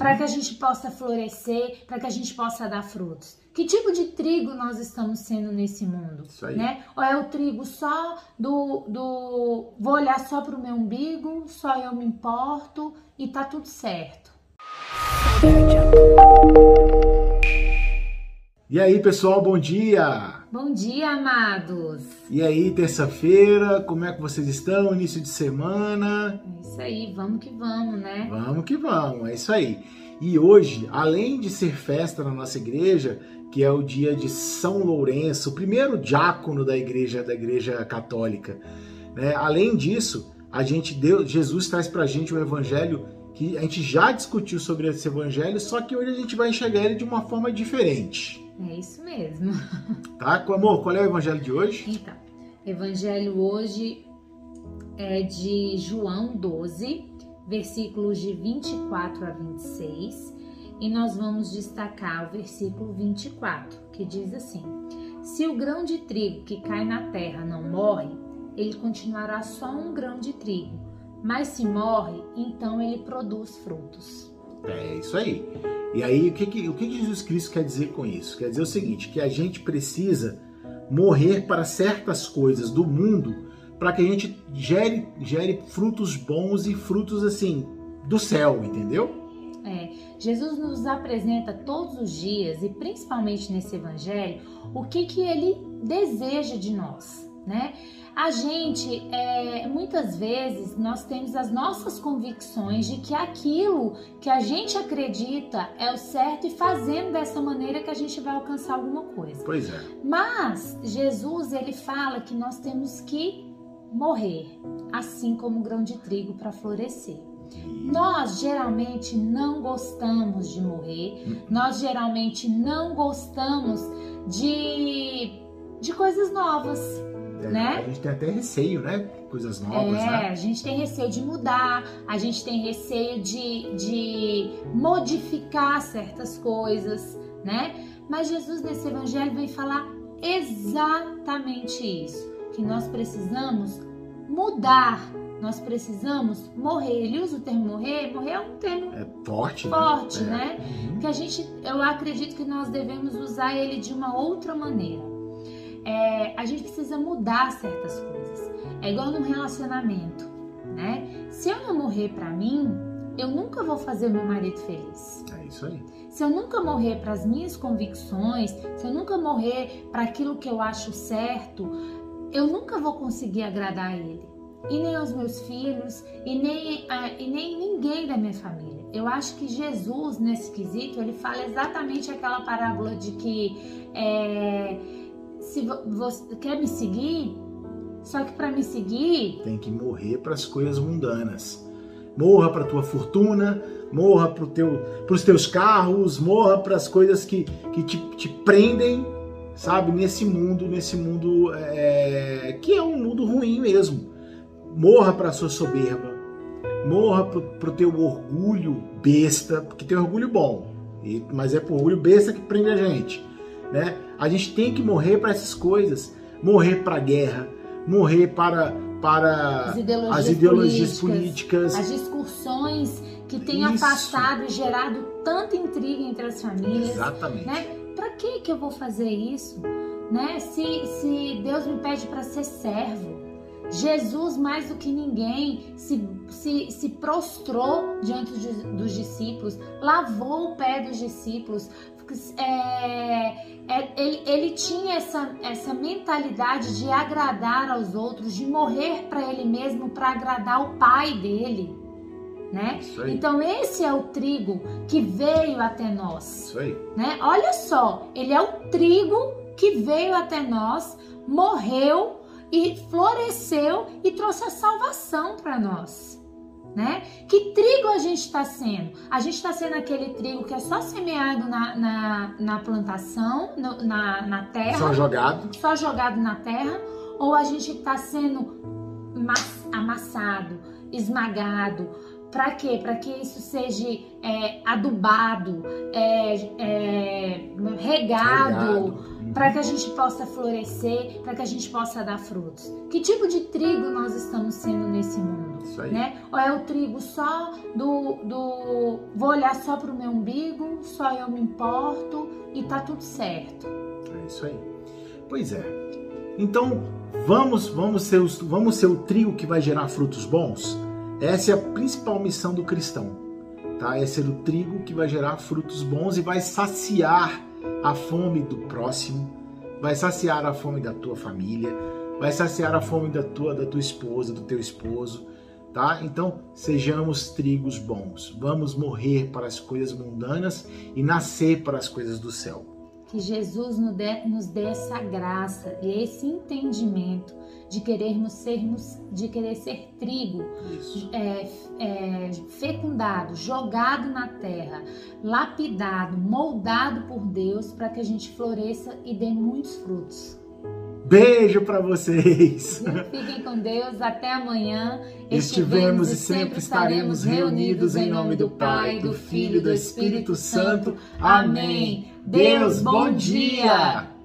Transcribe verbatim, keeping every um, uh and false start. para que a gente possa florescer, para que a gente possa dar frutos. Que tipo de trigo nós estamos sendo nesse mundo? Isso aí. Né? Ou é o trigo só do, do... vou olhar só para o meu umbigo, só eu me importo e tá tudo certo. E aí, pessoal, bom dia! Bom dia, amados! E aí, terça-feira, como é que vocês estão? Início de semana... É isso aí, vamos que vamos, né? Vamos que vamos, é isso aí. E hoje, além de ser festa na nossa igreja, que é o dia de São Lourenço, o primeiro diácono da igreja, da igreja católica, né? Além disso, a gente deu, Jesus traz pra gente um evangelho que a gente já discutiu sobre esse evangelho, só que hoje a gente vai enxergar ele de uma forma diferente. É isso mesmo. Tá, amor, qual é o evangelho de hoje? Então, evangelho hoje é de João doze, versículos de vinte e quatro a vinte e seis, e nós vamos destacar o versículo vinte e quatro, que diz assim: se o grão de trigo que cai na terra não morre, ele continuará só um grão de trigo, mas se morre, então ele produz frutos. É isso aí. E aí, o que, que, o que Jesus Cristo quer dizer com isso? Quer dizer o seguinte, que a gente precisa morrer para certas coisas do mundo para que a gente gere, gere frutos bons e frutos, assim, do céu, entendeu? É, Jesus nos apresenta todos os dias, e principalmente nesse evangelho, o que, que ele deseja de nós, né? A gente, é, muitas vezes, nós temos as nossas convicções de que aquilo que a gente acredita é o certo e fazendo dessa maneira que a gente vai alcançar alguma coisa. Pois é. Mas Jesus, ele fala que nós temos que morrer, assim como o grão de trigo, para florescer. Nós geralmente não gostamos de morrer, nós geralmente não gostamos de, de coisas novas. Né? A gente tem até receio, né? Coisas novas, é, né? A gente tem receio de mudar, a gente tem receio de, de modificar certas coisas, né? Mas Jesus, nesse evangelho, vem falar exatamente isso, que nós precisamos mudar, nós precisamos morrer. Ele usa o termo morrer, morrer é um termo é forte, forte, né? né? É. Uhum. Que a gente, eu acredito que nós devemos usar ele de uma outra maneira. É, a gente precisa mudar certas coisas. É igual num relacionamento, né? Se eu não morrer pra mim, eu nunca vou fazer o meu marido feliz. É isso aí. Se eu nunca morrer pras minhas convicções, se eu nunca morrer pra aquilo que eu acho certo, eu nunca vou conseguir agradar ele. E nem aos meus filhos, e nem, a, e nem ninguém da minha família. Eu acho que Jesus, nesse quesito, ele fala exatamente aquela parábola de que... É, se você quer me seguir, só que para me seguir... Tem que morrer para as coisas mundanas. Morra para a tua fortuna, morra para teu, os teus carros, morra para as coisas que, que te, te prendem, sabe? Nesse mundo, nesse mundo é, que é um mundo ruim mesmo. Morra para a sua soberba, morra para o teu orgulho besta, porque tem orgulho bom, e, mas é por orgulho besta que prende a gente, né? A gente tem que morrer para essas coisas, morrer para a guerra, morrer para, para as ideologias, as ideologias políticas, políticas, as discussões que têm Isso. afastado e gerado tanta intriga entre as famílias. Exatamente. Né? Para que que eu vou fazer isso? Né? Se, se Deus me pede para ser servo, Jesus, mais do que ninguém, se, se, se prostrou diante dos discípulos, lavou o pé dos discípulos. É, é, ele, ele tinha essa, essa mentalidade de agradar aos outros, de morrer para ele mesmo, para agradar o pai dele, né? Então esse é o trigo que veio até nós. Isso aí. Né? Olha só, ele é o trigo que veio até nós, morreu e floresceu e trouxe a salvação para nós. Né? Que trigo a gente está sendo? A gente está sendo aquele trigo que é só semeado na, na, na plantação, no, na, na terra. Só jogado. Só jogado na terra. Ou a gente está sendo amassado, esmagado. Para quê? Para que isso seja é, adubado, é, é, regado. regado. para que a gente possa florescer, para que a gente possa dar frutos. Que tipo de trigo nós estamos sendo nesse mundo? Isso aí. Né? Ou é o trigo só do, do... vou olhar só para o meu umbigo, só eu me importo e tá tudo certo. É isso aí. Pois é. Então, vamos, vamos, ser, os, vamos ser o trigo que vai gerar frutos bons? Essa é a principal missão do cristão, tá? É ser o trigo que vai gerar frutos bons e vai saciar a fome do próximo, vai saciar a fome da tua família, vai saciar a fome da tua, da tua esposa, do teu esposo, tá? Então, sejamos trigos bons. Vamos morrer para as coisas mundanas e nascer para as coisas do céu. Que Jesus nos dê, nos dê essa graça e esse entendimento de querermos sermos, de querer ser trigo, é, é, fecundado, jogado na terra, lapidado, moldado por Deus para que a gente floresça e dê muitos frutos. Beijo para vocês. Fiquem com Deus, até amanhã. Estivemos e sempre estaremos reunidos em nome do Pai, do Filho e do Espírito Santo. Amém. Deus, bom dia!